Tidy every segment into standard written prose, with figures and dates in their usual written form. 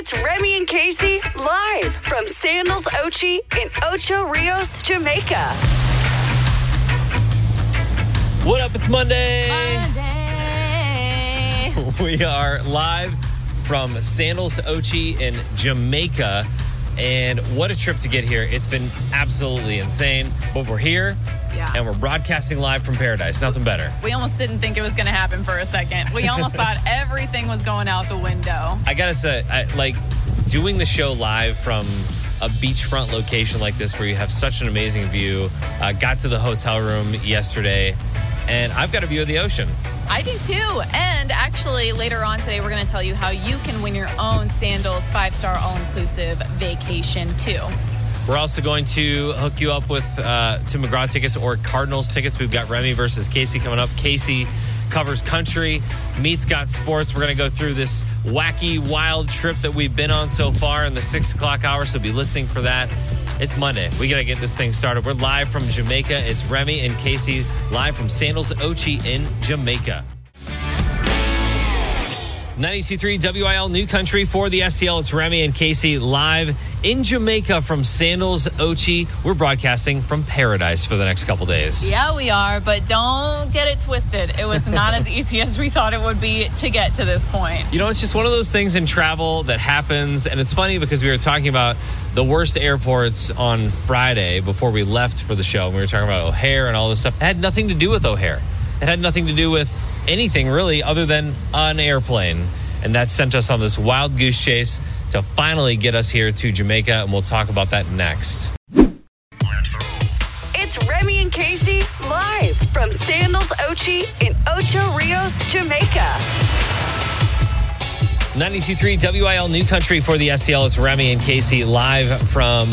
It's Remy and Casey live from Sandals Ochi in Ocho Rios, Jamaica. What up? It's Monday. We are live from Sandals Ochi in Jamaica. And what a trip to get here. It's been absolutely insane. But we're here, and we're broadcasting live from paradise. Nothing better. We almost didn't think it was going to happen for a second. We almost thought everything was going out the window. I got to say, doing the show live from a beachfront location like this where you have such an amazing view. Got to the hotel room yesterday, and I've got a view of the ocean. I do too. And actually, later on today, we're going to tell you how you can win your own Sandals 5-star all-inclusive vacation too. We're also going to hook you up with Tim McGraw tickets or Cardinals tickets. We've got Remy versus Casey coming up. Casey covers country, meets got sports. We're going to go through this wacky, wild trip that we've been on so far in the 6 o'clock hour, so be listening for that. It's Monday. We got to get this thing started. We're live from Jamaica. It's Remy and Casey live from Sandals Ochi in Jamaica. 92.3 WIL, New Country for the STL. It's Remy and Casey live in Jamaica from Sandals Ochi. We're broadcasting from paradise for the next couple days. Yeah, we are, but don't get it twisted. It was not as easy as we thought it would be to get to this point. You know, it's just one of those things in travel that happens, and it's funny because we were talking about the worst airports on Friday before we left for the show, and we were talking about O'Hare and all this stuff. It had nothing to do with O'Hare. It had nothing to do with anything really other than an airplane, and that sent us on this wild goose chase to finally get us here to Jamaica, and we'll talk about that next. It's Remy and Casey live from Sandals Ochi in Ocho Rios, Jamaica. 92.3 WIL, New Country for the STL. It's Remy and Casey live from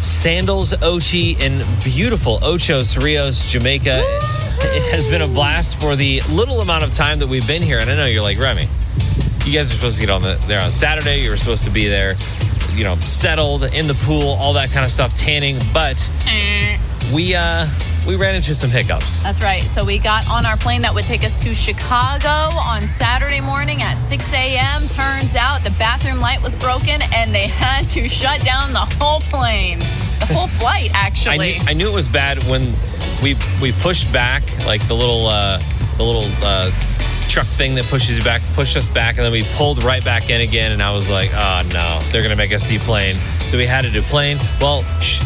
Sandals Ochi in beautiful Ocho Rios, Jamaica. Woo-hoo! It has been a blast for the little amount of time that we've been here. And I know you're like, Remy, you guys are supposed to get there on Saturday. You were supposed to be there, you know, settled in the pool, all that kind of stuff, tanning. But we ran into some hiccups. That's right. So we got on our plane that would take us to Chicago on Saturday morning at 6 a.m. Turns out the bathroom light was broken, and they had to shut down the whole plane. The whole flight, actually. I knew it was bad when we pushed back, like the little truck thing that pushed us back, and then we pulled right back in again, and I was like, oh, no, they're going to make us deplane. So we had to deplane. Well,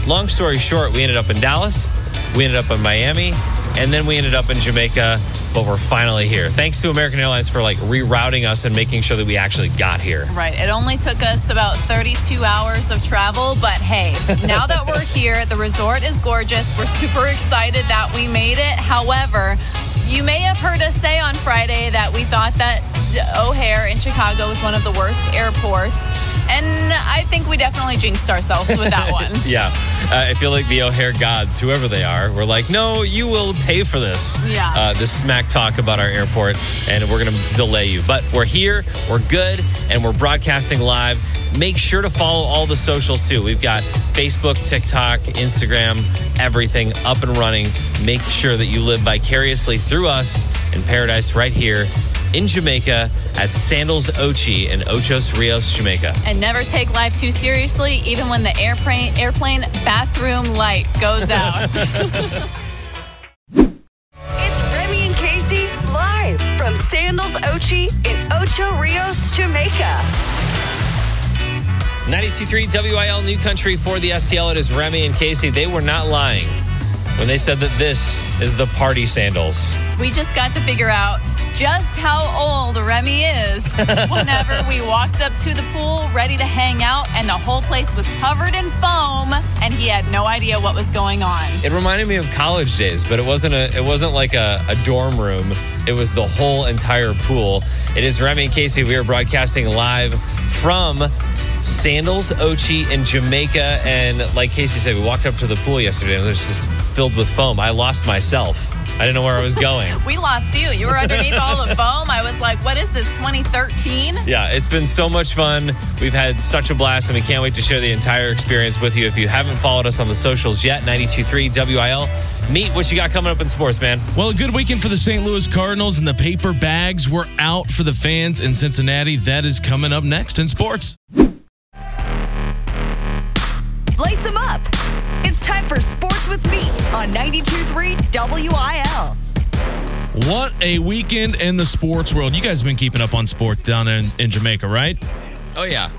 long story short, we ended up in Dallas. We ended up in Miami, and then we ended up in Jamaica, but we're finally here. Thanks to American Airlines for rerouting us and making sure that we actually got here. Right. It only took us about 32 hours of travel, but hey, now that we're here, the resort is gorgeous. We're super excited that we made it. However, you may have heard us say on Friday that we thought that O'Hare in Chicago was one of the worst airports. And I think we definitely jinxed ourselves with that one. Yeah. I feel like the O'Hare gods, whoever they are, were like, no, you will pay for this. Yeah. This smack talk about our airport, and we're going to delay you. But we're here, we're good, and we're broadcasting live. Make sure to follow all the socials, too. We've got Facebook, TikTok, Instagram, everything up and running. Make sure that you live vicariously through us in paradise right here in Jamaica at Sandals Ochi in Ocho Rios, Jamaica. And never take life too seriously, even when the airplane bathroom light goes out. It's Remy and Casey live from Sandals Ochi in Ocho Rios, Jamaica. 92.3 WIL, New Country for the STL. It is Remy and Casey. They were not lying when they said that this is the party Sandals. We just got to figure out just how old Remy is whenever we walked up to the pool ready to hang out, and the whole place was covered in foam, and he had no idea what was going on. It reminded me of college days, but it wasn't like a dorm room. It was the whole entire pool. It is Remy and Casey. We are broadcasting live from Sandals Ochi in Jamaica, and like Casey said, we walked up to the pool yesterday, and it was just filled with foam. I lost myself. I didn't know where I was going. We lost you. You were underneath all the foam. I was like, what is this, 2013? Yeah, it's been so much fun. We've had such a blast, and we can't wait to share the entire experience with you. If you haven't followed us on the socials yet, 92.3 WIL. Meet what you got coming up in sports, man. Well, a good weekend for the St. Louis Cardinals, and the paper bags were out for the fans in Cincinnati. That is coming up next in sports. Lace them up. It's time for Sports with Meat on 92.3 WIL. What a weekend in the sports world. You guys have been keeping up on sports down in Jamaica, right? Oh, yeah.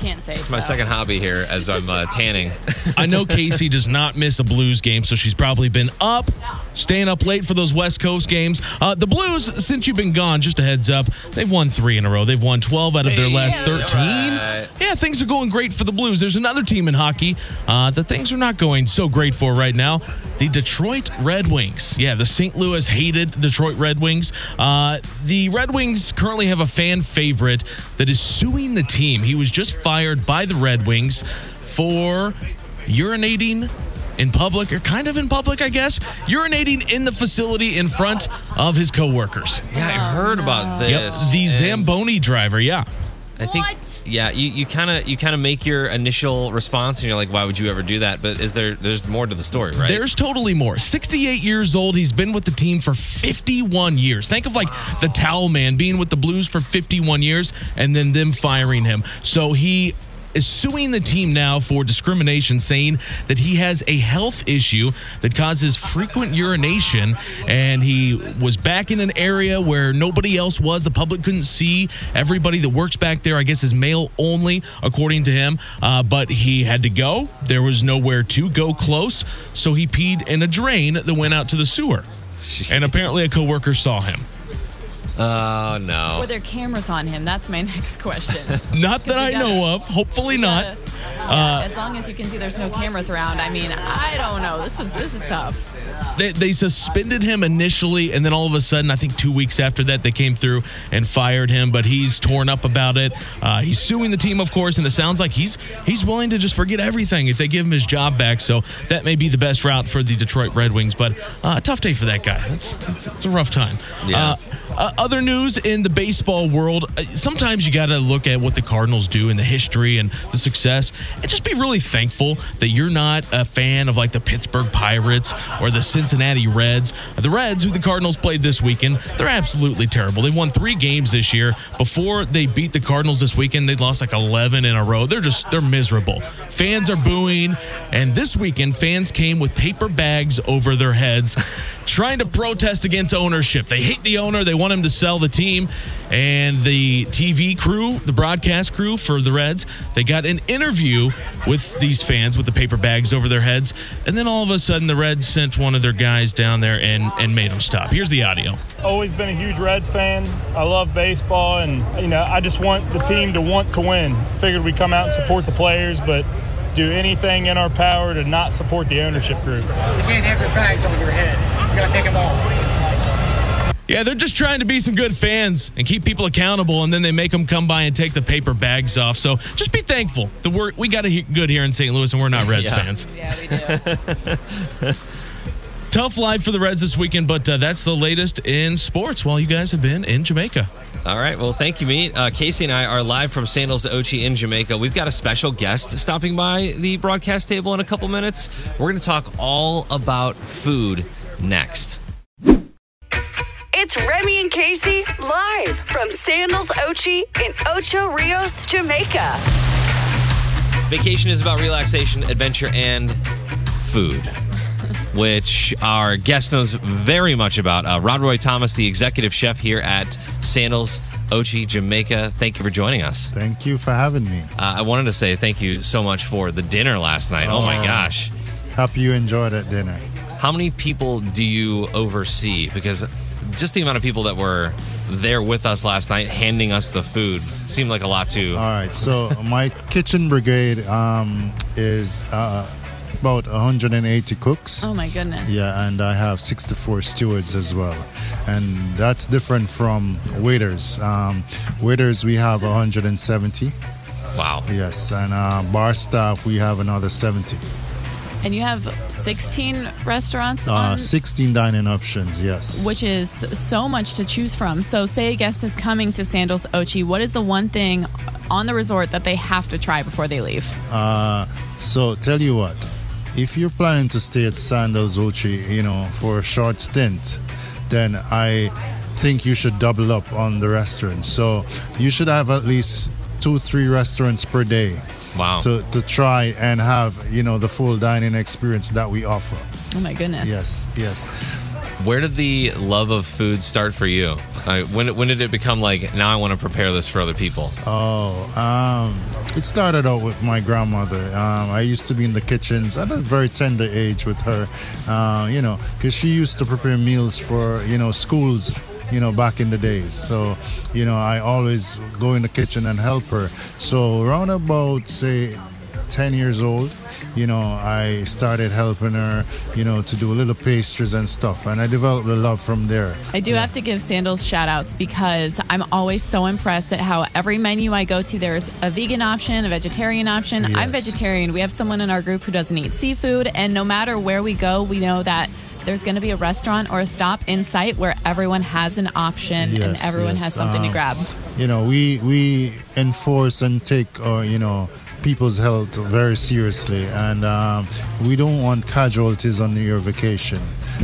Can't say it's so. My second hobby here as I'm tanning. I know Casey does not miss a Blues game, so she's probably been up, staying up late for those West Coast games. The Blues, since you've been gone, just a heads up, they've won 3 in a row. They've won 12 out of their last 13. Right. Yeah, things are going great for the Blues. There's another team in hockey that things are not going so great for right now. The Detroit Red Wings. Yeah, the St. Louis hated Detroit Red Wings. The Red Wings currently have a fan favorite that is suing the team. He was just fired by the Red Wings for urinating in public, or kind of in public, I guess, urinating in the facility in front of his coworkers. Yeah, I heard about this. Yep, the Zamboni driver, yeah. I think, what? Yeah, you kind of make your initial response, and you're like, why would you ever do that? But there's more to the story, right? There's totally more. 68 years old. He's been with the team for 51 years. Think of, like, the towel man being with the Blues for 51 years and then them firing him. So he is suing the team now for discrimination, saying that he has a health issue that causes frequent urination, and he was back in an area where nobody else was. The public couldn't see. Everybody that works back there, I guess, is male only, according to him, but he had to go. There was nowhere to go close, so he peed in a drain that went out to the sewer. Jeez. And apparently a coworker saw him. Oh, no. Were there cameras on him? That's my next question. Not that I know of. Hopefully not. As long as you can see there's no cameras around. I mean, I don't know. This is tough. They suspended him initially, and then all of a sudden, I think 2 weeks after that, they came through and fired him, but he's torn up about it. He's suing the team, of course, and it sounds like he's willing to just forget everything if they give him his job back, so that may be the best route for the Detroit Red Wings, but a tough day for that guy. It's a rough time. Yeah. Other news in the baseball world, sometimes you got to look at what the Cardinals do and the history and the success and just be really thankful that you're not a fan of, like, the Pittsburgh Pirates or the Cincinnati Reds. The Reds, who the Cardinals played this weekend, they're absolutely terrible. They won 3 games this year. Before they beat the Cardinals this weekend, they lost like 11 in a row. They're miserable. Fans are booing, and this weekend fans came with paper bags over their heads trying to protest against ownership. They hate the owner. They want him to sell the team. And the TV crew, the broadcast crew for the Reds, they got an interview with these fans with the paper bags over their heads. And then all of a sudden, the Reds sent one of their guys down there and made them stop. Here's the audio. Always been a huge Reds fan. I love baseball, and, you know, I just want the team to want to win. Figured we'd come out and support the players, but do anything in our power to not support the ownership group. You can't have your bags on your head. You got to take them off. Yeah, they're just trying to be some good fans and keep people accountable, and then they make them come by and take the paper bags off. So just be thankful that we got it good here in St. Louis, and we're not Reds fans. Yeah, we do. Tough life for the Reds this weekend, but that's the latest in sports while you guys have been in Jamaica. All right. Well, thank you, Meat. Casey and I are live from Sandals Ochi in Jamaica. We've got a special guest stopping by the broadcast table in a couple minutes. We're going to talk all about food next. It's Remy and Casey live from Sandals Ochi in Ocho Rios, Jamaica. Vacation is about relaxation, adventure, and food, which our guest knows very much about. Rodroy Thomas, the executive chef here at Sandals Ochi, Jamaica. Thank you for joining us. Thank you for having me. I wanted to say thank you so much for the dinner last night. Oh my gosh. Hope you enjoyed that dinner. How many people do you oversee? Because just the amount of people that were there with us last night handing us the food seemed like a lot too. All right, so my kitchen brigade is about 180 cooks. Oh my goodness. Yeah, and I have 64 stewards as well. And that's different from waiters. Waiters, we have 170. Wow. Yes, and bar staff, we have another 70. And you have 16 restaurants? 16 dining options, yes. Which is so much to choose from. So say a guest is coming to Sandals Ochi, what is the one thing on the resort that they have to try before they leave? So tell you what, if you're planning to stay at Sandals Ochi, you know, for a short stint, then I think you should double up on the restaurants. So you should have at least 2-3 restaurants per day. Wow. To try and have, you know, the full dining experience that we offer. Oh my goodness. Yes, yes. Where did the love of food start for you? When did it become like, now I want to prepare this for other people? Oh, it started out with my grandmother. I used to be in the kitchens at a very tender age with her, you know, because she used to prepare meals for, you know, schools, you know, back in the days. So, you know, I always go in the kitchen and help her. So around about, say, 10 years old, you know, I started helping her, you know, to do little pastries and stuff. And I developed a love from there. I do have to give Sandals shout outs because I'm always so impressed at how every menu I go to, there's a vegan option, a vegetarian option. Yes. I'm vegetarian. We have someone in our group who doesn't eat seafood. And no matter where we go, we know that there's going to be a restaurant or a stop in sight where everyone has an option, yes, and everyone has something to grab. You know, we enforce and take, you know, people's health very seriously, and we don't want casualties on your vacation.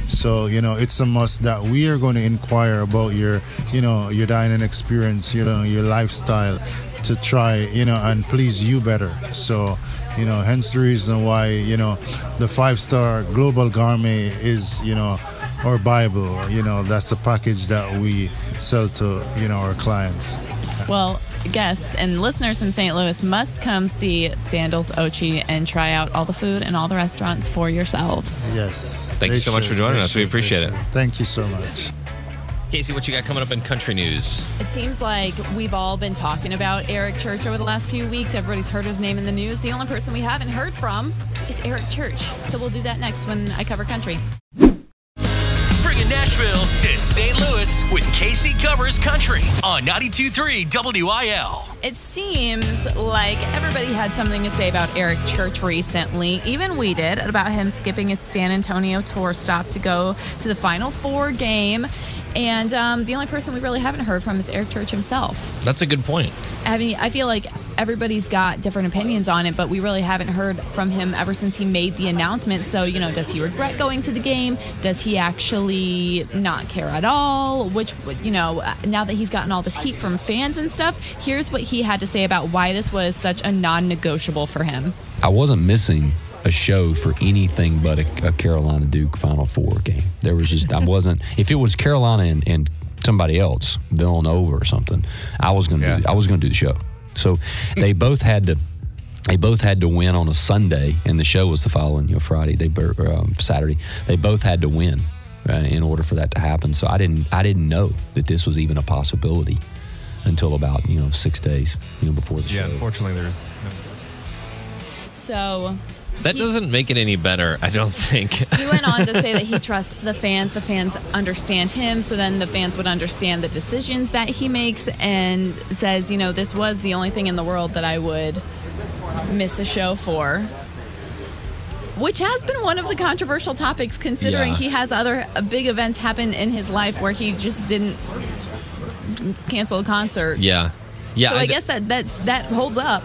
So, you know, it's a must that we are going to inquire about your, you know, your dining experience, you know, your lifestyle, to try, you know, and please you better. So, you know, hence the reason why, you know, the 5-star Global Gourmet is, you know, our Bible. You know, that's the package that we sell to, you know, our clients. Well, guests and listeners in St. Louis must come see Sandals Ochi and try out all the food and all the restaurants for yourselves. Yes. Thank you so much for joining us. We appreciate it. Thank you so much. Casey, what you got coming up in country news? It seems like we've all been talking about Eric Church over the last few weeks. Everybody's heard his name in the news. The only person we haven't heard from is Eric Church. So we'll do that next when I cover country. Nashville to St. Louis with Casey Covers Country on 92.3 WIL. It seems like everybody had something to say about Eric Church recently. Even we did, about him skipping his San Antonio tour stop to go to the Final Four game. And the only person we really haven't heard from is Eric Church himself. That's a good point. I mean, I feel like everybody's got different opinions on it, but we really haven't heard from him ever since he made the announcement. So, you know, does he regret going to the game? Does he actually not care at all? Which, you know, now that he's gotten all this heat from fans and stuff, here's what he had to say about why this was such a non-negotiable for him. I wasn't missing a show for anything but a Carolina Duke Final Four game. There was just, I wasn't, if it was Carolina and somebody else, Villanova or something, I was going to do the show. So they both had to win on a Sunday, and the show was the following, you know, Friday, Saturday. They both had to win in order for that to happen. So I didn't know that this was even a possibility until about, you know, 6 days, you know, before the show. Yeah, unfortunately there's so. That doesn't make it any better, I don't think. He went on to say that he trusts the fans understand him, so then the fans would understand the decisions that he makes, and says, you know, this was the only thing in the world that I would miss a show for. Which has been one of the controversial topics, considering he has other big events happen in his life where he just didn't cancel a concert. Yeah. So I guess that holds up.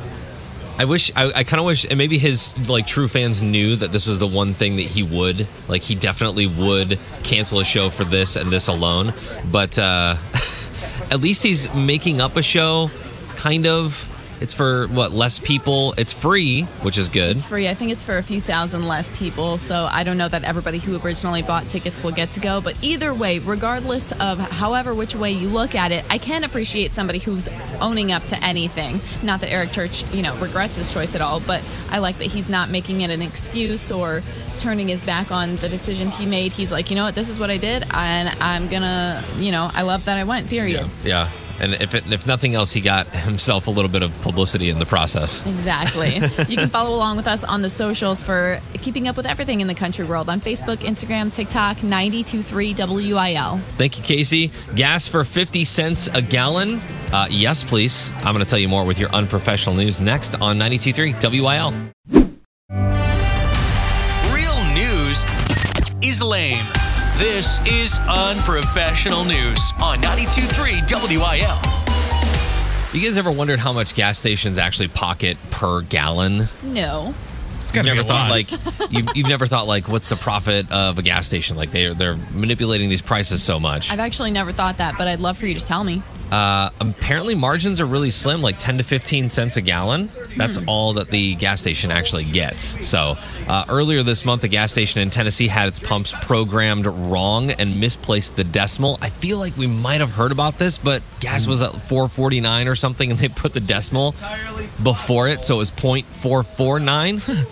I kind of wish, and maybe his like true fans knew that this was the one thing that he would, like he definitely would cancel a show for this and this alone, but at least he's making up a show, kind of. It's for, what, less people? It's free, which is good. It's free. I think it's for a few thousand less people, so I don't know that everybody who originally bought tickets will get to go. But either way, regardless of however which way you look at it, I can appreciate somebody who's owning up to anything. Not that Eric Church, you know, regrets his choice at all, but I like that he's not making it an excuse or turning his back on the decision he made. He's like, you know what, this is what I did, and I'm going to, you know, I love that I went, period. Yeah. And if nothing else, he got himself a little bit of publicity in the process. Exactly. You can follow along with us on the socials for keeping up with everything in the country world on Facebook, Instagram, TikTok, 92.3 WIL. Thank you, Casey. Gas for 50 cents a gallon. Yes, please. I'm going to tell you more with your unprofessional news next on 92.3 WIL. Real news is lame. This is Unprofessional News on 92.3 WIL. You guys ever wondered how much gas stations actually pocket per gallon? No. It's got to be a lot. Like, you've never thought, like, what's the profit of a gas station? Like, they're manipulating these prices so much. I've actually never thought that, but I'd love for you to tell me. Apparently margins are really slim, like 10 to 15 cents a gallon. That's all that the gas station actually gets. So earlier this month, the gas station in Tennessee had its pumps programmed wrong and misplaced the decimal. I feel like we might have heard about this, but gas was at 4.49 or something, and they put the decimal before it, so it was 0.449.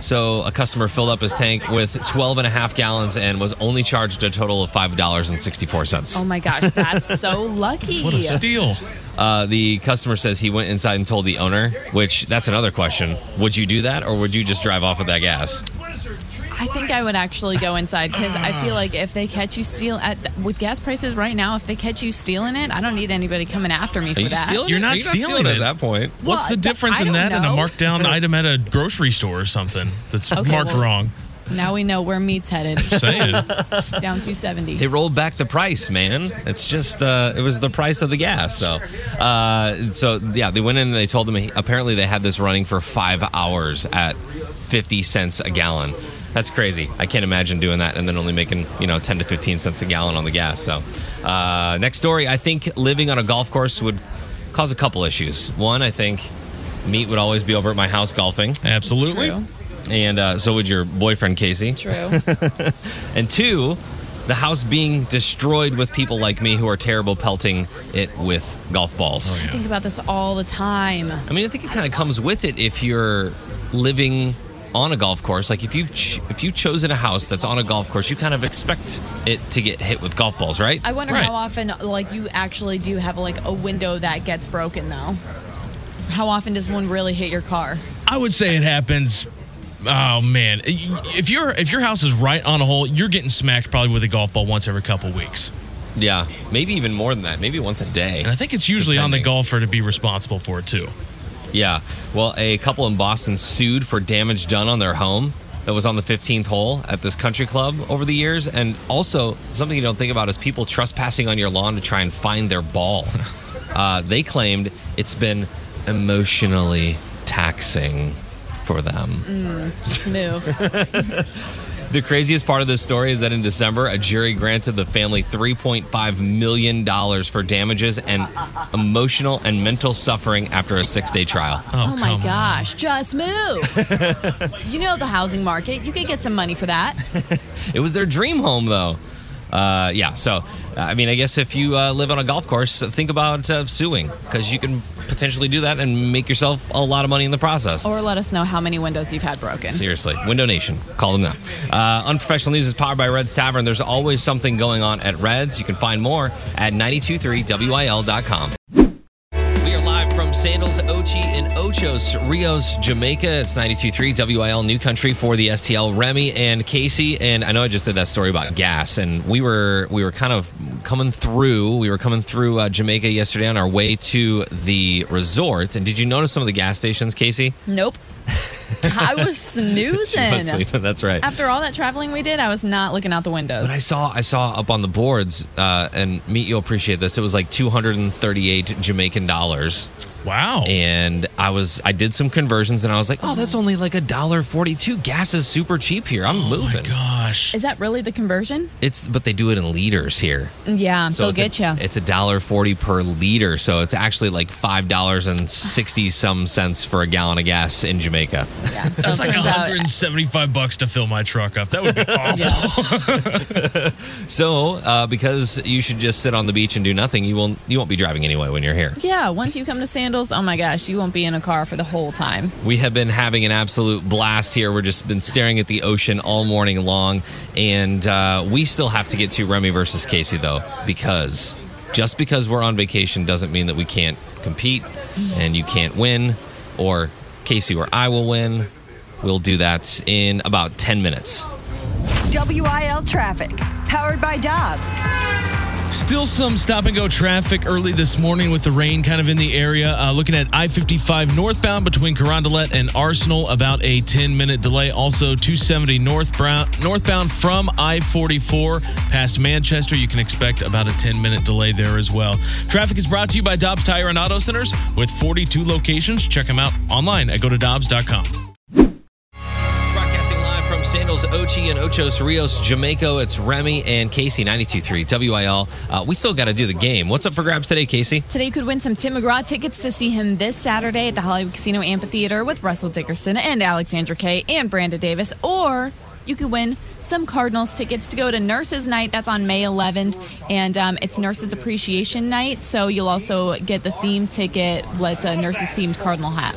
So a customer filled up his tank with 12 and a half gallons and was only charged a total of $5.64. Oh, my gosh. That's so lucky. What a steal. The customer says he went inside and told the owner, which that's another question. Would you do that, or would you just drive off with that gas? I think I would actually go inside, because I feel like if they catch you stealing, with gas prices right now, if they catch you stealing it, I don't need anybody coming after me for that. You're not stealing it at that point. Well, what's the difference in that and a marked-down item at a grocery store or something that's marked wrong? Now we know where meat's headed. Down 270. They rolled back the price, man. It's just, it was the price of the gas. So yeah, they went in and they told them, apparently they had this running for 5 hours at 50 cents a gallon. That's crazy. I can't imagine doing that and then only making, 10 to 15 cents a gallon on the gas. So next story, I think living on a golf course would cause a couple issues. One, I think meat would always be over at my house golfing. Absolutely. True. And so would your boyfriend, Casey. True. And two, the house being destroyed with people like me who are terrible pelting it with golf balls. Oh, yeah. I think about this all the time. I mean, I think it kind of comes with it if you're living on a golf course. Like if you've chosen a house that's on a golf course, you kind of expect it to get hit with golf balls, right? I wonder how often you actually do have a window that gets broken, though. How often does one really hit your car? I would say it happens... Oh, man. If your house is right on a hole, you're getting smacked probably with a golf ball once every couple weeks. Yeah, maybe even more than that. Maybe once a day. And I think it's usually depending on the golfer to be responsible for it, too. Yeah. Well, a couple in Boston sued for damage done on their home that was on the 15th hole at this country club over the years. And also, something you don't think about is people trespassing on your lawn to try and find their ball. They claimed it's been emotionally taxing for them. Just move. The craziest part of this story is that in December, a jury granted the family $3.5 million for damages and emotional and mental suffering after a 6-day trial. Oh my gosh. Just move. You know the housing market. You could get some money for that. It was their dream home, though. So, I mean, I guess if you live on a golf course, think about suing, because you can potentially do that and make yourself a lot of money in the process. Or let us know how many windows you've had broken. Seriously. Window Nation. Call them now. Unprofessional News is powered by Red's Tavern. There's always something going on at Red's. You can find more at 92.3 WIL.com. Sandals Ochi in Ocho Rios, Jamaica. It's 92.3 WIL New Country for the STL. Remy and Casey, and I know I just did that story about gas, and we were kind of coming through. We were coming through Jamaica yesterday on our way to the resort. And did you notice some of the gas stations, Casey? Nope. I was snoozing. She was sleeping. That's right. After all that traveling we did, I was not looking out the windows. But I saw up on the boards, and Meet, you'll appreciate this. It was like 238 Jamaican dollars. Wow. And I did some conversions, and I was like, oh, that's only like $1.42. Gas is super cheap here. I'm moving. Oh, my gosh. Is that really the conversion? But they do it in liters here. Yeah, so they'll get you. It's $1.40 per liter, so it's actually like $5.60 for a gallon of gas in Jamaica. Yeah, so that's like $175 to fill my truck up. That would be awful. Yeah. So, because you should just sit on the beach and do nothing, you won't be driving anyway when you're here. Yeah, once you come to San, oh my gosh, you won't be in a car for the whole time. We have been having an absolute blast here. We've just been staring at the ocean all morning long, and we still have to get to Remy versus Casey, though, because just because we're on vacation doesn't mean that we can't compete, and you can't win, or Casey or I will win. We'll do that in about 10 minutes. WIL Traffic, powered by Dobbs. Still some stop-and-go traffic early this morning with the rain kind of in the area. Looking at I-55 northbound between Carondelet and Arsenal, about a 10-minute delay. Also, 270 northbound from I-44 past Manchester. You can expect about a 10-minute delay there as well. Traffic is brought to you by Dobbs Tire and Auto Centers with 42 locations. Check them out online at go to Dobbs.com. Broadcasting live from San Sandals Ochi and Ocho Rios, Jamaica. It's Remy and Casey, 92.3 WIL. We still got to do the game. What's up for grabs today, Casey? Today you could win some Tim McGraw tickets to see him this Saturday at the Hollywood Casino Amphitheater with Russell Dickerson and Alexandra Kay and Brandon Davis. Or you could win some Cardinals tickets to go to Nurses Night. That's on May 11th, and it's Nurses Appreciation Night, so you'll also get the theme ticket with a nurses-themed Cardinal hat.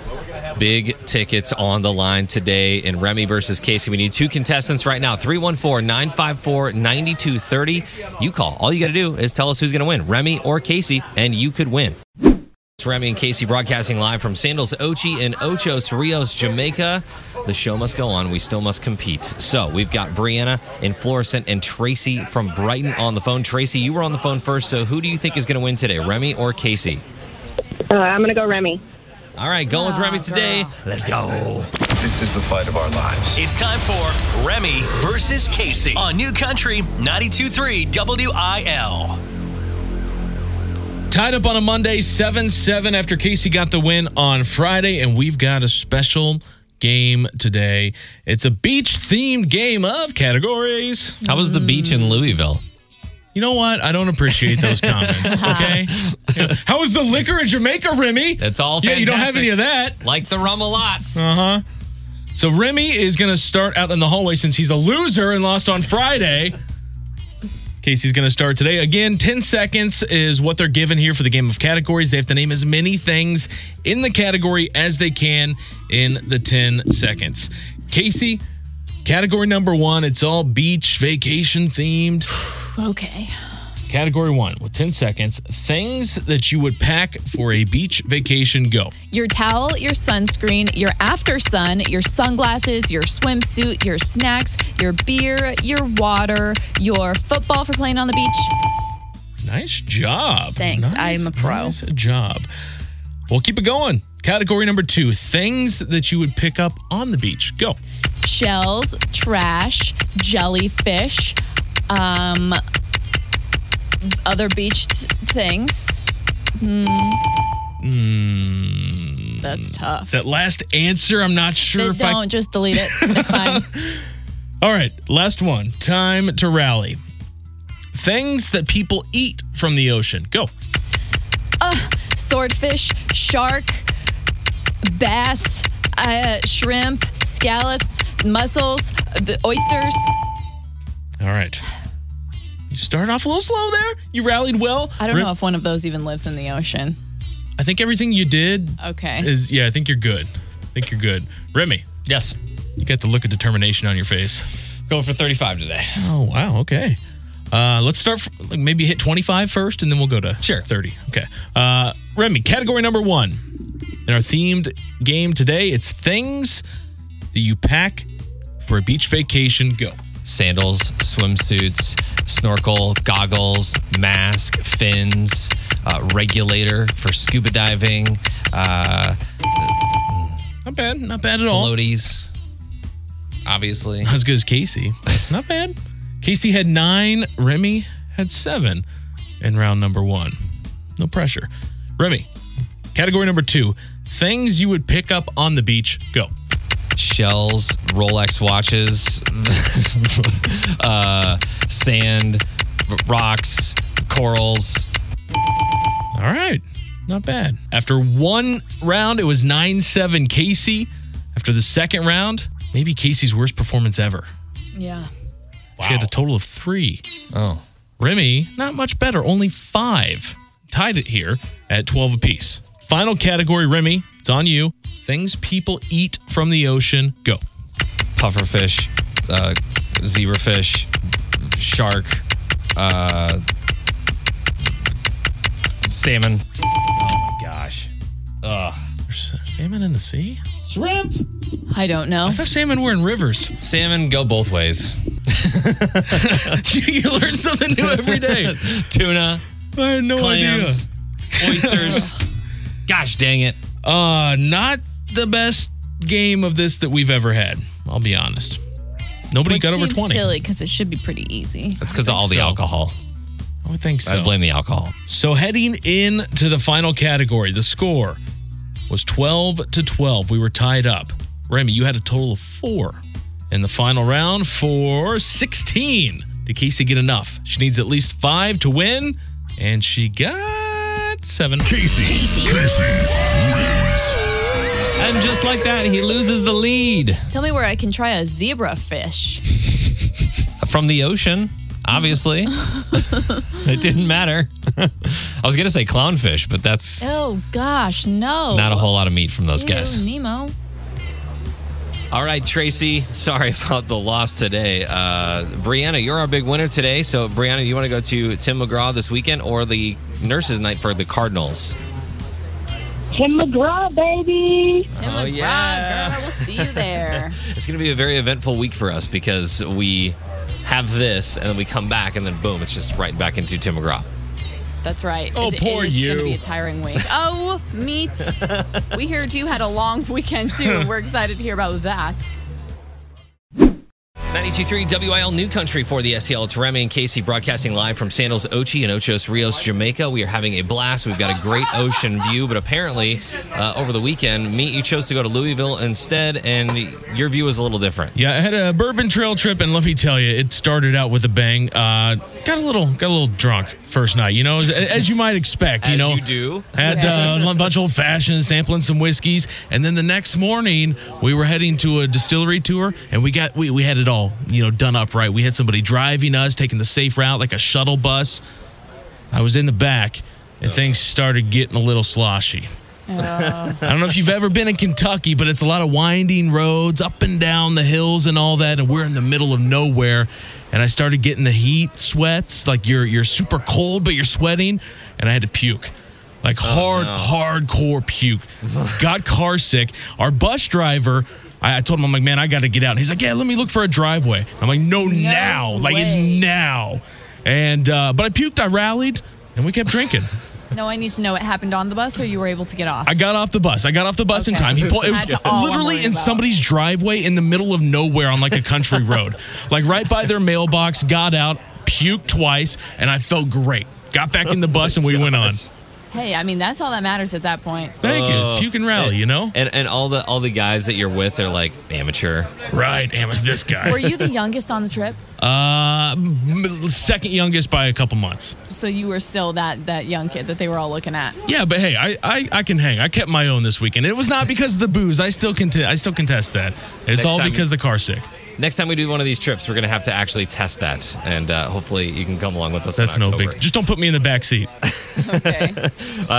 Big tickets on the line today in Remy versus Casey. We need two contestants right now, 314-954-9230. You call. All you got to do is tell us who's going to win, Remy or Casey, and you could win. It's Remy and Casey broadcasting live from Sandals Ochi and Ocho Rios, Jamaica. The show must go on. We still must compete. So we've got Brianna in Florissant and Tracy from Brighton on the phone. Tracy, you were on the phone first, so who do you think is going to win today, Remy or Casey? I'm going to go Remy. All right, going with Remy today. Girl. Let's go. This is the fight of our lives. It's time for Remy versus Casey on New Country 92.3 WIL. Tied up on a Monday, 7-7 after Casey got the win on Friday, and we've got a special game today. It's a beach-themed game of categories. How was the beach in Louisville? You know what? I don't appreciate those comments, okay? How was the liquor in Jamaica, Remy? That's all fantastic. Yeah, you don't have any of that. Like the rum a lot. Uh-huh. So Remy is going to start out in the hallway since he's a loser and lost on Friday. Casey's going to start today. Again, 10 seconds is what they're given here for the game of categories. They have to name as many things in the category as they can in the 10 seconds. Casey, category number one, it's all beach vacation themed. Okay. Category one with 10 seconds. Things that you would pack for a beach vacation. Go. Your towel, your sunscreen, your after sun, your sunglasses, your swimsuit, your snacks, your beer, your water, your football for playing on the beach. Nice job. Thanks. I'm a pro. Nice job. We'll keep it going. Category number two, things that you would pick up on the beach. Go. Shells, trash, jellyfish, other beach things. That's tough. That last answer, I'm not sure if I... Don't, just delete it. It's fine. All right, last one. Time to rally. Things that people eat from the ocean. Go. Swordfish, shark, bass, shrimp, scallops, mussels, oysters. All right. You start off a little slow there. You rallied well. I don't know if one of those even lives in the ocean. I think everything you did is, I think you're good. Remy. Yes. You got the look of determination on your face. Going for 35 today. Oh, wow. Okay. Let's start, maybe hit 25 first, and then we'll go to 30. Okay. Remy, category number one. In our themed game today, it's things that you pack for a beach vacation. Go. Sandals, swimsuits, snorkel, goggles, mask, fins, regulator for scuba diving. Not bad at all. Floaties, obviously. Not as good as Casey. Not bad. Casey had 9, Remy had 7 in round number one. No pressure. Remy, category number two, things you would pick up on the beach. Go. Shells, Rolex watches, sand, rocks, corals. All right. Not bad. After one round, it was 9-7 Casey. After the second round, maybe Casey's worst performance ever. Yeah. Wow. She had a total of 3. Oh. Remy, not much better. Only 5. Tied it here at 12 apiece. Final category, Remy. It's on you. Things people eat from the ocean. Go. Pufferfish, zebrafish, shark, salmon. Oh, my gosh. Ugh. There's salmon in the sea? Shrimp? I don't know. I thought salmon were in rivers. Salmon go both ways. You learn something new every day. Tuna. I had no clams, idea. Oysters. Gosh dang it. Not the best game of this that we've ever had. I'll be honest. Nobody got over 20. Which seems silly because it should be pretty easy. That's because of all the alcohol. I would think so. I blame the alcohol. So heading in to the final category, the score was 12-12. We were tied up. Remy, you had a total of 4 in the final round for 16. Did Casey get enough? She needs at least 5 to win, and she got 7. Casey wins. And just like that, he loses the lead. Tell me where I can try a zebra fish. From the ocean, obviously. It didn't matter. I was going to say clownfish, but that's... Oh, gosh, no. Not a whole lot of meat from those guys. Nemo. All right, Tracy, sorry about the loss today. Brianna, you're our big winner today. So, Brianna, do you want to go to Tim McGraw this weekend or the Nurses Night for the Cardinals? Tim McGraw, baby. Tim McGraw, yeah. Girl, we'll see you there. It's going to be a very eventful week for us because we have this, and then we come back, and then boom, it's just right back into Tim McGraw. That's right. Oh, poor you. It's going to be a tiring week. Oh, meat. We heard you had a long weekend, too. We're excited to hear about that. 92.3 WIL New Country for the STL. It's Remy and Casey broadcasting live from Sandals Ochi in Ocho Rios, Jamaica. We are having a blast. We've got a great ocean view, but apparently over the weekend, Meat, you chose to go to Louisville instead, and your view is a little different. Yeah, I had a bourbon trail trip, and let me tell you, it started out with a bang. Got a little drunk first night, you know, as you might expect. You know, as you do. Had a bunch of old fashions, sampling some whiskeys, and then the next morning we were heading to a distillery tour, and we had it all, you know, done up right. We had somebody driving us, taking the safe route like a shuttle bus. I was in the back, and things started getting a little sloshy. I don't know if you've ever been in Kentucky, but it's a lot of winding roads, up and down the hills and all that, and we're in the middle of nowhere. And I started getting the heat sweats, like you're super cold, but you're sweating, and I had to puke. Like hardcore puke. Got car sick. Our bus driver, I told him, I'm like, man, I got to get out. And he's like, yeah, let me look for a driveway. I'm like, no now. Way. Like, it's now. And but I puked, I rallied, and we kept drinking. No, I need to know what happened on the bus, or you were able to get off. I got off the bus. Okay. In time. He pulled, it was literally in somebody's driveway in the middle of nowhere on like a country road. Like right by their mailbox, got out, puked twice, and I felt great. Got back in the bus and we went on. Hey, I mean, that's all that matters at that point. Thank you. Puke and rally, you know? And all the guys that you're with are like amateur. Right, amateur, this guy. Were you the youngest on the trip? Second youngest by a couple months. So you were still that young kid that they were all looking at. Yeah, but hey, I can hang. I kept my own this weekend. It was not because of the booze. I still contest that. It's all because the car's sick. Next time we do one of these trips, we're going to have to actually test that, and hopefully you can come along with us. That's in October. No big. Just don't put me in the back seat. Okay.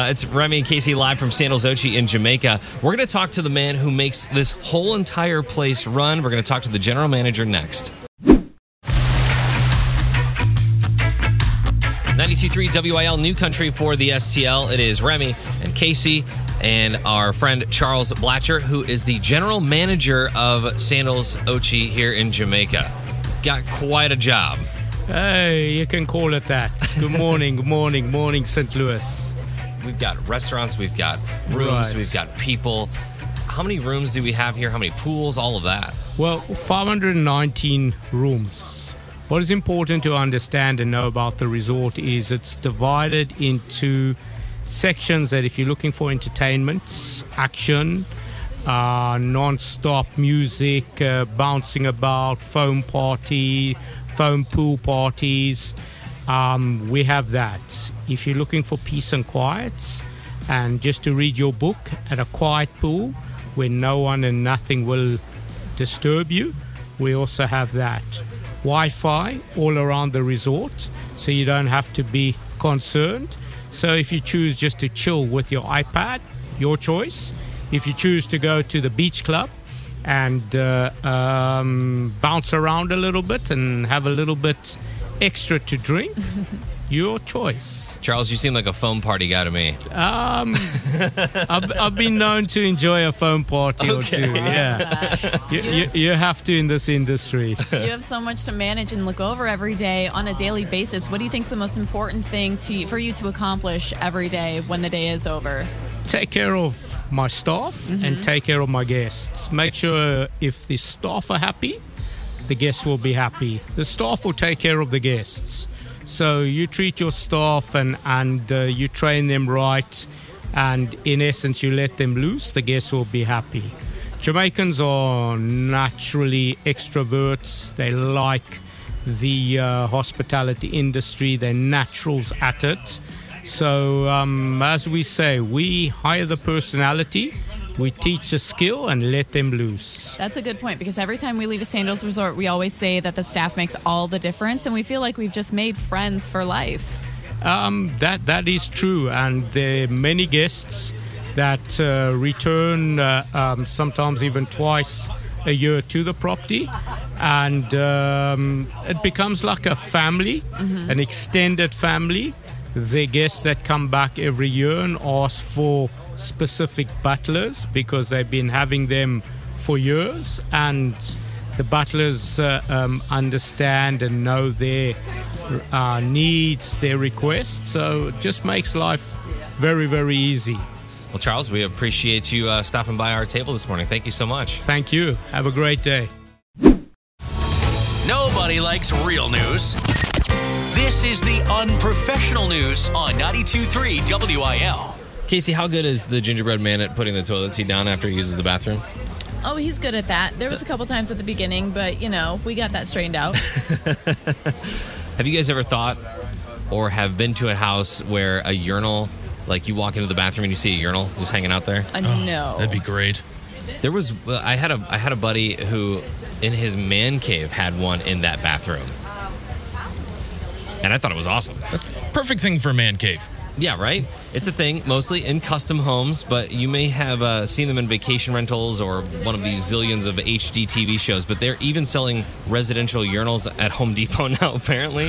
It's Remy and Casey live from Sandals Ochi in Jamaica. We're going to talk to the man who makes this whole entire place run. We're going to talk to the general manager next. 92.3 WIL New Country for the STL. It is Remy and Casey and our friend Charles Blatcher, who is the general manager of Sandals Ochi here in Jamaica. Got quite a job. Hey, you can call it that. Good morning, morning, St. Louis. We've got restaurants, we've got rooms, We've got people. How many rooms do we have here? How many pools? All of that. Well, 519 rooms. What is important to understand and know about the resort is it's divided into sections that if you're looking for entertainment, action, non-stop music, bouncing about, foam pool parties, we have that. If you're looking for peace and quiet and just to read your book at a quiet pool where no one and nothing will disturb you, we also have that. Wi-Fi all around the resort, so you don't have to be concerned. So if you choose just to chill with your iPad, your choice. If you choose to go to the beach club and bounce around a little bit and have a little bit extra to drink, your choice. Charles, you seem like a foam party guy to me. I've been known to enjoy a foam party or two. Yeah, you have to in this industry. You have so much to manage and look over every day on a daily basis. What do you think is the most important thing for you to accomplish every day when the day is over? Take care of my staff and take care of my guests. Make sure if the staff are happy, the guests will be happy. The staff will take care of the guests. So you treat your staff and you train them right, and in essence you let them loose, the guests will be happy. Jamaicans are naturally extroverts. They like the hospitality industry. They're naturals at it. So as we say, we hire the personality, we teach a skill, and let them loose. That's a good point, because every time we leave a Sandals resort, we always say that the staff makes all the difference, and we feel like we've just made friends for life. That is true, and there are many guests that return sometimes even twice a year to the property, and it becomes like a family, an extended family. The guests that come back every year and ask for specific butlers because they've been having them for years, and the butlers understand and know their needs, their requests. So it just makes life very, very easy. Well, Charles, we appreciate you stopping by our table this morning. Thank you so much. Thank you. Have a great day. Nobody likes real news. This is the unprofessional news on 92.3 WIL. Casey, how good is the gingerbread man at putting the toilet seat down after he uses the bathroom? Oh, he's good at that. There was a couple times at the beginning, but, you know, we got that straightened out. Have you guys ever thought or have been to a house where a urinal, like you walk into the bathroom and you see a urinal just hanging out there? No. That'd be great. There was, I had a buddy who in his man cave had one in that bathroom. And I thought it was awesome. That's a perfect thing for a man cave. Yeah, right? It's a thing, mostly in custom homes, but you may have seen them in vacation rentals or one of these zillions of HD TV shows, but they're even selling residential urinals at Home Depot now, apparently.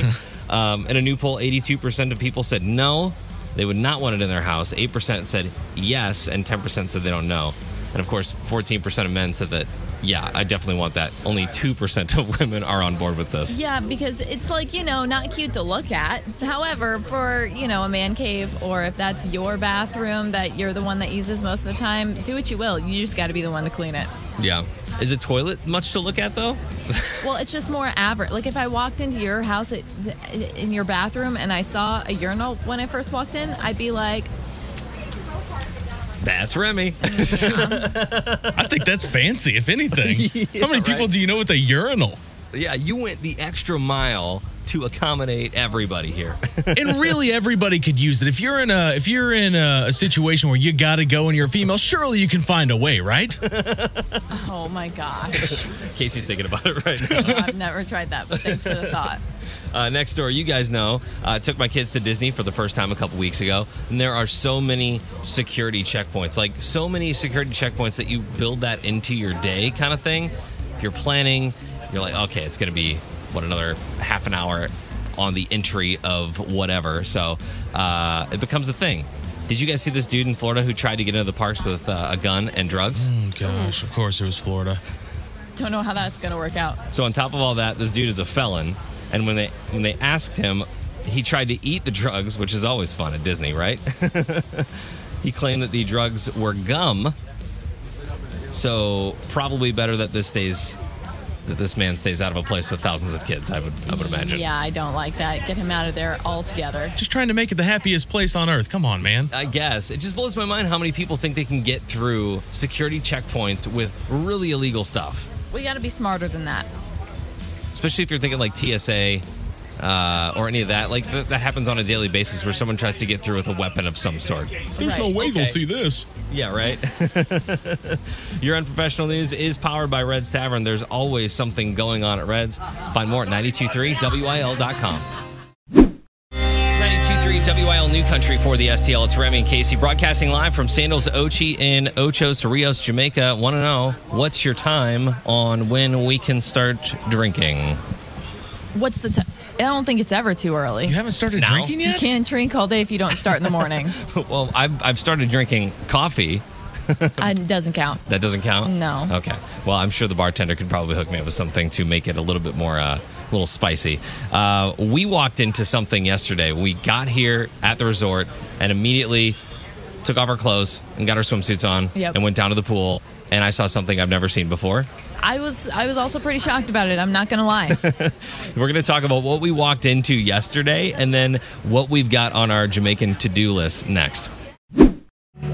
In a new poll, 82% of people said no, they would not want it in their house. 8% said yes, and 10% said they don't know. And, of course, 14% of men said that, yeah, I definitely want that. Only 2% of women are on board with this. Yeah, because it's like, you know, not cute to look at. However, for, you know, a man cave, or if that's your bathroom that you're the one that uses most of the time, do what you will. You just got to be the one to clean it. Yeah. Is a toilet much to look at, though? Well, it's just more average. Like, if I walked into your house in your bathroom and I saw a urinal when I first walked in, I'd be like... That's Remy. I think that's fancy, if anything. Yeah, how many people do you know with a urinal? Yeah, you went the extra mile to accommodate everybody here. And really, everybody could use it. If you're in a situation where you got to go and you're a female, surely you can find a way, right? Oh, my gosh. Casey's thinking about it right now. I've never tried that, but thanks for the thought. Next door, you guys know, I took my kids to Disney for the first time a couple weeks ago, and there are so many security checkpoints, like so many security checkpoints that you build that into your day kind of thing. If you're planning, you're like, okay, it's going to be, what, another half an hour on the entry of whatever. So it becomes a thing. Did you guys see this dude in Florida who tried to get into the parks with a gun and drugs? Gosh, of course it was Florida. Don't know how that's going to work out. So on top of all that, this dude is a felon. And when they asked him, he tried to eat the drugs, which is always fun at Disney, right? He claimed that the drugs were gum. So probably better that this man stays out of a place with thousands of kids, I would imagine. Yeah, I don't like that. Get him out of there altogether. Just trying to make it the happiest place on earth. Come on, man. I guess. It just blows my mind how many people think they can get through security checkpoints with really illegal stuff. We got to be smarter than that. Especially if you're thinking like TSA or any of that. Like that happens on a daily basis where someone tries to get through with a weapon of some sort. There's no way they'll see this. Yeah, right? Your unprofessional news is powered by Red's Tavern. There's always something going on at Red's. Find more at 923wil.com. 92.3 WIL New Country for the STL. It's Remy and Casey broadcasting live from Sandals Ochi in Ocho Rios, Jamaica. Want to know what's your time on when we can start drinking? What's the time? I don't think it's ever too early. You haven't started drinking yet? You can't drink all day if you don't start in the morning. Well, I've started drinking coffee. It doesn't count. That doesn't count? No. Okay. Well, I'm sure the bartender could probably hook me up with something to make it a little bit more, a little spicy. We walked into something yesterday. We got here at the resort and immediately took off our clothes and got our swimsuits on and went down to the pool. And I saw something I've never seen before. I was also pretty shocked about it. I'm not going to lie. We're going to talk about what we walked into yesterday and then what we've got on our Jamaican to-do list next.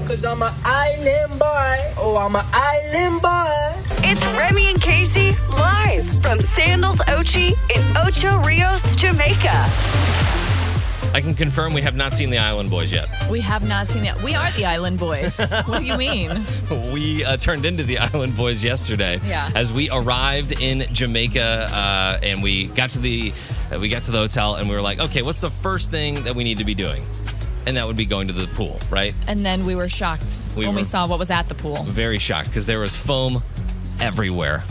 'Cause I'm an island boy. Oh, I'm an island boy. It's Remy and Casey live from Sandals Ochi in Ocho Rios, Jamaica. I can confirm we have not seen the Island Boys yet. We have not seen it. We are the Island Boys. What do you mean? We turned into the Island Boys yesterday. Yeah. As we arrived in Jamaica, and we got to the hotel, and we were like, okay, what's the first thing that we need to be doing? And that would be going to the pool, right? And then we were shocked when we saw what was at the pool. Very shocked because there was foam everywhere.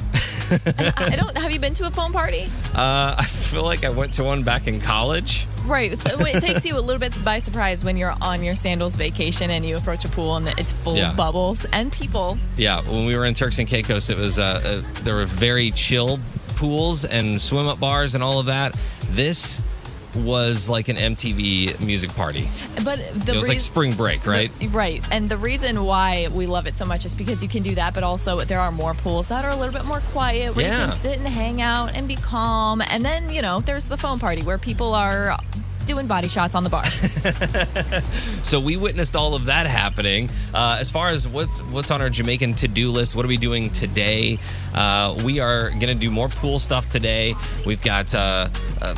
Have you been to a foam party? I feel like I went to one back in college. Right, so it takes you a little bit by surprise when you're on your Sandals vacation and you approach a pool and it's full of bubbles and people. Yeah, when we were in Turks and Caicos, it was there were very chill pools and swim-up bars and all of that. This was like an MTV music party. But it was like spring break, right? Right. And the reason why we love it so much is because you can do that, but also there are more pools that are a little bit more quiet where you can sit and hang out and be calm. And then, you know, there's the foam party where people are doing body shots on the bar. So we witnessed all of that happening. As far as what's on our Jamaican to-do list, what are we doing today? We are going to do more pool stuff today. We've got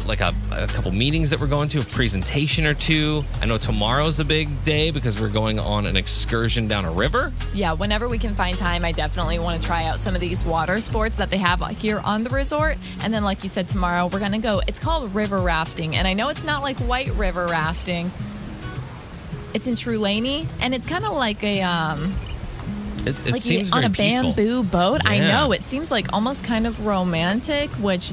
like a couple meetings that we're going to, a presentation or two. I know tomorrow's a big day because we're going on an excursion down a river. Yeah, whenever we can find time, I definitely want to try out some of these water sports that they have here on the resort. And then, like you said, tomorrow we're going to go. It's called river rafting, and I know it's not like white river rafting. It's in Truleney, and it's kind of like a it like seems on a bamboo peaceful boat. Yeah. I know it seems like almost kind of romantic, which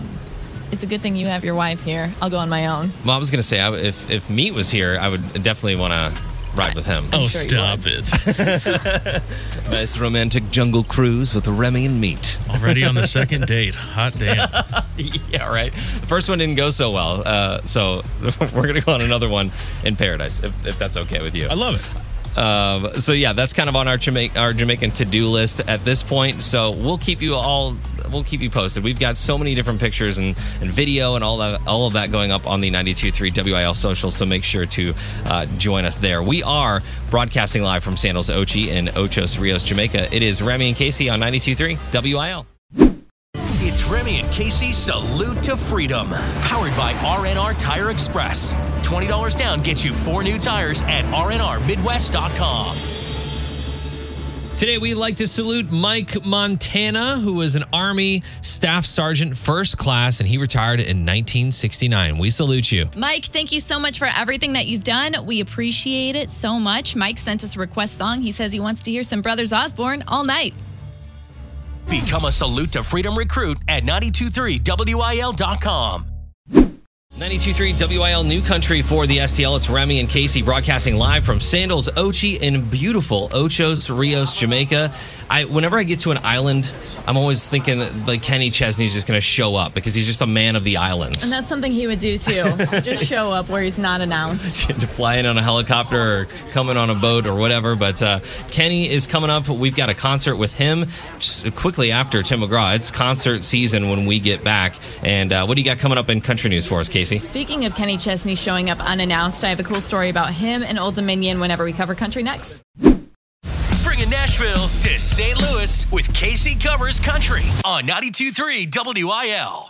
it's a good thing you have your wife here. I'll go on my own. Well, I was gonna say if Meat was here, I would definitely want to ride with him. I'm sure stop it. Nice romantic jungle cruise with Remy and Meat. Already on the second date. Hot damn. Yeah, right. The first one didn't go so well, so we're going to go on another one in paradise, if that's okay with you. I love it. So yeah, that's kind of on our Jamaican to-do list at this point. So we'll keep you posted. We've got so many different pictures and video and all of that going up on the 92.3 WIL social. So make sure to join us there. We are broadcasting live from Sandals Ochi in Ocho Rios, Jamaica. It is Remy and Casey on 92.3 WIL. It's Remy and Casey Salute to Freedom, powered by RNR Tire Express. $20 down gets you 4 new tires at rnrmidwest.com. Today, we'd like to salute Mike Montana, who was an Army Staff Sergeant First Class, and he retired in 1969. We salute you. Mike, thank you so much for everything that you've done. We appreciate it so much. Mike sent us a request song. He says he wants to hear some Brothers Osborne all night. Become a Salute to Freedom recruit at 923wil.com. 92.3 WIL New Country for the STL. It's Remy and Casey broadcasting live from Sandals Ochi in beautiful Ocho Rios, Jamaica. Whenever I get to an island, I'm always thinking that, like, Kenny Chesney's just going to show up because he's just a man of the islands. And that's something he would do, too. Just show up where he's not announced. Flying on a helicopter or coming on a boat or whatever. But Kenny is coming up. We've got a concert with him just quickly after Tim McGraw. It's concert season when we get back. And what do you got coming up in country news for us, Casey? Speaking of Kenny Chesney showing up unannounced, I have a cool story about him and Old Dominion whenever we cover country next. Bringing Nashville to St. Louis with Casey Covers Country on 92.3 WIL.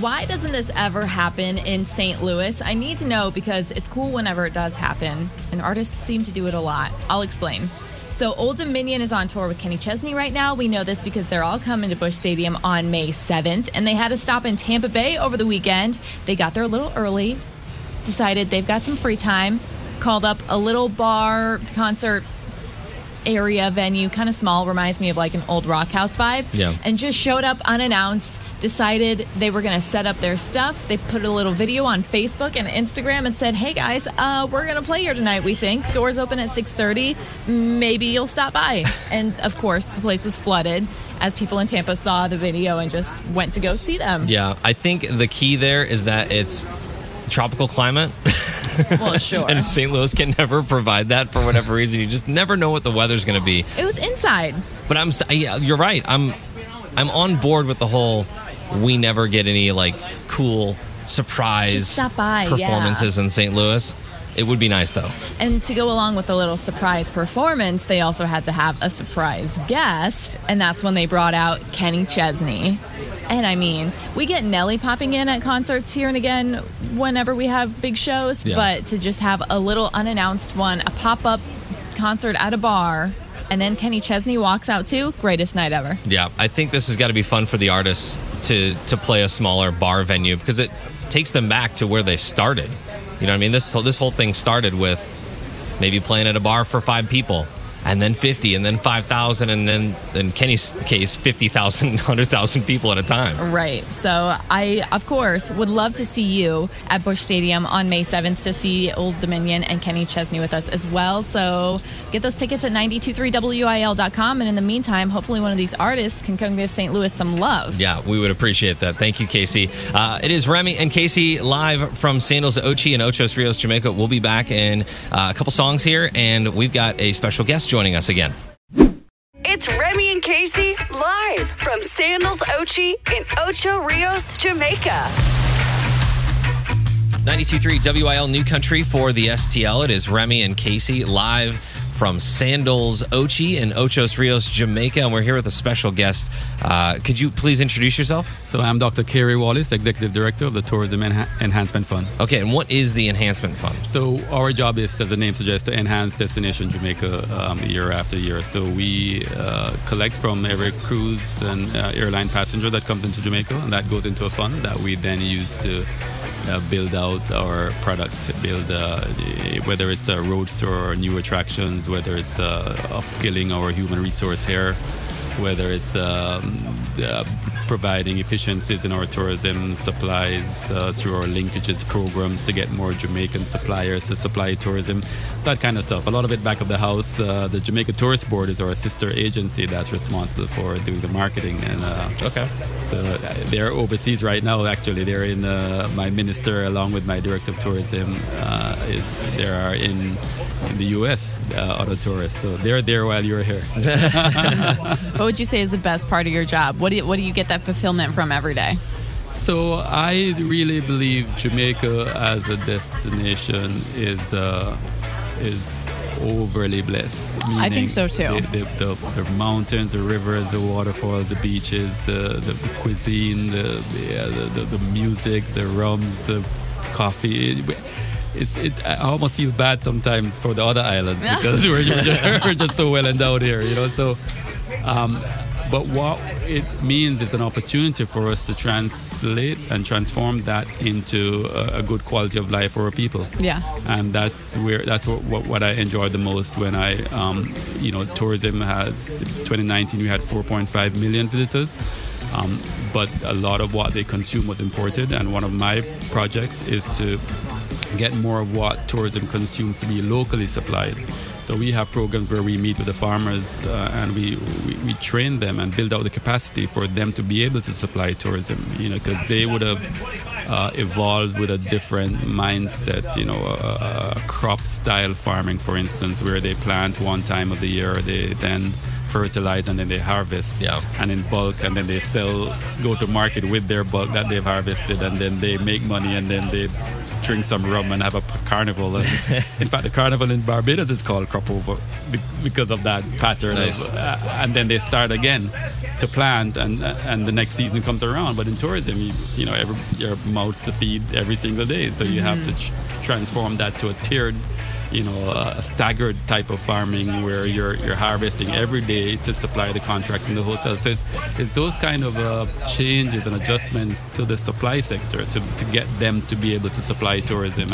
Why doesn't this ever happen in St. Louis? I need to know because it's cool whenever it does happen, and artists seem to do it a lot. I'll explain. So Old Dominion is on tour with Kenny Chesney right now. We know this because they're all coming to Busch Stadium on May 7th. And they had a stop in Tampa Bay over the weekend. They got there a little early, decided they've got some free time, called up a little bar concert area venue, kind of small, reminds me of like an old rock house vibe. Yeah. And just showed up unannounced, decided they were going to set up their stuff. They put a little video on Facebook and Instagram and said, hey guys, we're going to play here tonight, we think. Doors open at 6:30. Maybe you'll stop by. And of course, the place was flooded as people in Tampa saw the video and just went to go see them. Yeah, I think the key there is that it's tropical climate. Well, sure. And St. Louis can never provide that for whatever reason. You just never know what the weather's going to be. It was inside. But you're right. I'm on board with the whole we never get any like cool surprise performances in St. Louis. It would be nice, though. And to go along with the little surprise performance, they also had to have a surprise guest, and that's when they brought out Kenny Chesney. And, I mean, we get Nelly popping in at concerts here and again whenever we have big shows, yeah. But to just have a little unannounced one, a pop-up concert at a bar, and then Kenny Chesney walks out, too, greatest night ever. Yeah, I think this has got to be fun for the artists to play a smaller bar venue because it takes them back to where they started. You know what I mean? This whole thing started with maybe playing at a bar for 5 people. And then 50, and then 5,000, and then in Kenny's case, 50,000, 100,000 people at a time. Right. So I, of course, would love to see you at Busch Stadium on May 7th to see Old Dominion and Kenny Chesney with us as well. So get those tickets at 923wil.com. And in the meantime, hopefully one of these artists can come give St. Louis some love. Yeah, we would appreciate that. Thank you, Casey. It is Remy and Casey live from Sandals Ochi in Ocho Rios, Jamaica. We'll be back in a couple songs here, and we've got a special guest joining us again. It's Remy and Casey live from Sandals Ochi in Ocho Rios, Jamaica. 92.3 WIL New Country for the STL. It is Remy and Casey live from Sandals Ochi in Ocho Rios, Jamaica, and we're here with a special guest. Could you please introduce yourself? So I'm Dr. Kerry Wallace, Executive Director of the Tourism Enhancement Fund. Okay, and what is the Enhancement Fund? So our job is, as the name suggests, to enhance destination Jamaica year after year. So we collect from every cruise and airline passenger that comes into Jamaica, and that goes into a fund that we then use to build out our products, whether it's a road store or new attractions, whether it's upskilling our human resource here, whether it's providing efficiencies in our tourism supplies through our linkages programs to get more Jamaican suppliers to supply tourism, that kind of stuff. A lot of it back of the house. The Jamaica Tourist Board is our sister agency that's responsible for doing the marketing. And so they're overseas right now, actually. They're in my minister, along with my director of tourism, they are in the U.S., other tourists. So they're there while you're here. What would you say is the best part of your job? What do you get that fulfillment from every day? So I really believe Jamaica as a destination is overly blessed. I think so too. The mountains, the rivers, the waterfalls, the beaches, the cuisine, the music, the rums, the coffee. I almost feel bad sometimes for the other islands because we're just so well endowed here, you know. So, but what it means is an opportunity for us to translate and transform that into a good quality of life for our people. Yeah. And that's what I enjoy the most when I, tourism has, 2019 we had 4.5 million visitors. But a lot of what they consume was imported, and one of my projects is to get more of what tourism consumes to be locally supplied. So we have programs where we meet with the farmers and we train them and build out the capacity for them to be able to supply tourism, you know, because they would have evolved with a different mindset, you know, crop-style farming, for instance, where they plant one time of the year, they then fertilize and then they harvest and in bulk, and then they sell, go to market with their bulk that they've harvested, and then they make money and then they drink some rum and have a carnival. And in fact, the carnival in Barbados is called Crop Over because of that pattern. Nice. And then they start again to plant, and the next season comes around. But in tourism, your mouths to feed every single day, so you have to transform that to a tiered, a staggered type of farming where you're harvesting every day to supply the contracts in the hotel. So it's those kind of changes and adjustments to the supply sector to get them to be able to supply tourism,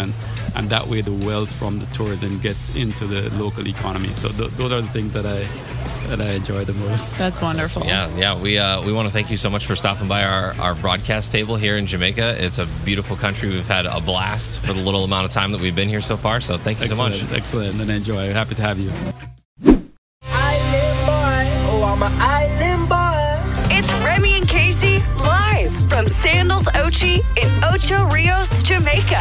and that way the wealth from the tourism gets into the local economy. So those are the things that I enjoy the most. That's wonderful. Awesome. Yeah. We want to thank you so much for stopping by our broadcast table here in Jamaica. It's a beautiful country. We've had a blast for the little amount of time that we've been here so far. So thank you so much. Excellent, and enjoy. Happy to have you. Island boy, oh, I'm an island boy. It's Remy and Casey live from Sandals Ochi in Ocho Rios, Jamaica.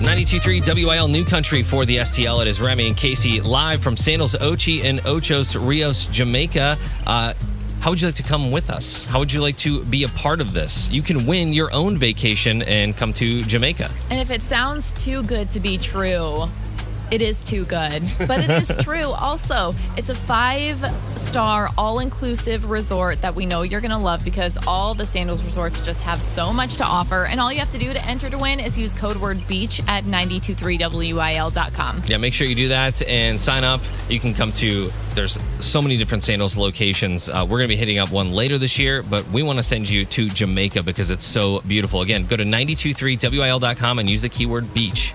92.3 WIL New Country for the STL. It is Remy and Casey live from Sandals Ochi in Ocho Rios, Jamaica. How would you like to come with us? How would you like to be a part of this? You can win your own vacation and come to Jamaica. And if it sounds too good to be true, it is too good, but it is true. Also, it's a 5-star all-inclusive resort that we know you're going to love because all the Sandals resorts just have so much to offer. And all you have to do to enter to win is use code word BEACH at 923wil.com. Yeah, make sure you do that and sign up. You can come to, there's so many different Sandals locations. We're going to be hitting up one later this year, but we want to send you to Jamaica because it's so beautiful. Again, go to 923wil.com and use the keyword BEACH.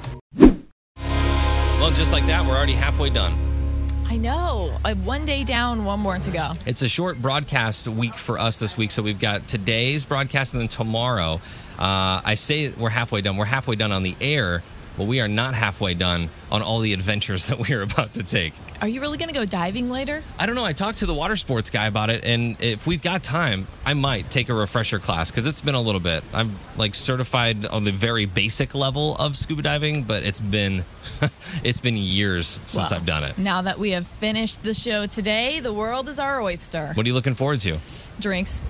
Well, just like that, we're already halfway done. I know. One day down, one more to go. It's a short broadcast week for us this week, so we've got today's broadcast and then tomorrow. I say we're halfway done. We're halfway done on the air, but we are not halfway done on all the adventures that we're about to take. Are you really going to go diving later? I don't know. I talked to the water sports guy about it, and if we've got time, I might take a refresher class because it's been a little bit. I'm like certified on the very basic level of scuba diving, but it's been years since I've done it. Now that we have finished the show today, the world is our oyster. What are you looking forward to? Drinks.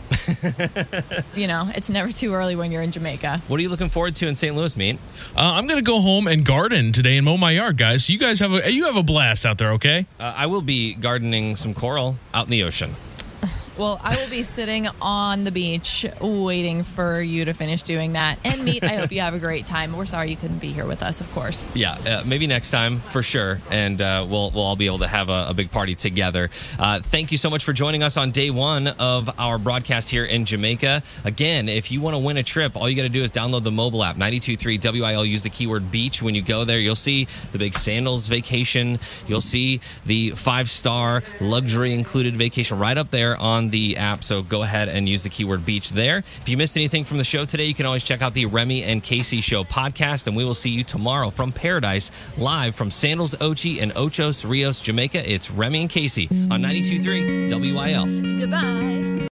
You know, it's never too early when you're in Jamaica. What are you looking forward to in St. Louis, Mean? I'm going to go home and garden today and mow my yard, guys. You guys have a blast out there, okay? I will be gardening some coral out in the ocean. Well, I will be sitting on the beach waiting for you to finish doing that. And, Meat, I hope you have a great time. We're sorry you couldn't be here with us, of course. Yeah, maybe next time for sure. And we'll all be able to have a big party together. Thank you so much for joining us on day one of our broadcast here in Jamaica. Again, if you want to win a trip, all you got to do is download the mobile app, 92.3 WIL. Use the keyword beach. When you go there, you'll see the big Sandals vacation. You'll see the 5-star luxury included vacation right up there on the app, so go ahead and use the keyword beach there. If you missed anything from the show today, you can always check out the Remy and Casey Show podcast, and we will see you tomorrow from Paradise, live from Sandals Ochi and Ocho Rios, Jamaica. It's Remy and Casey on 92.3 WIL. Goodbye.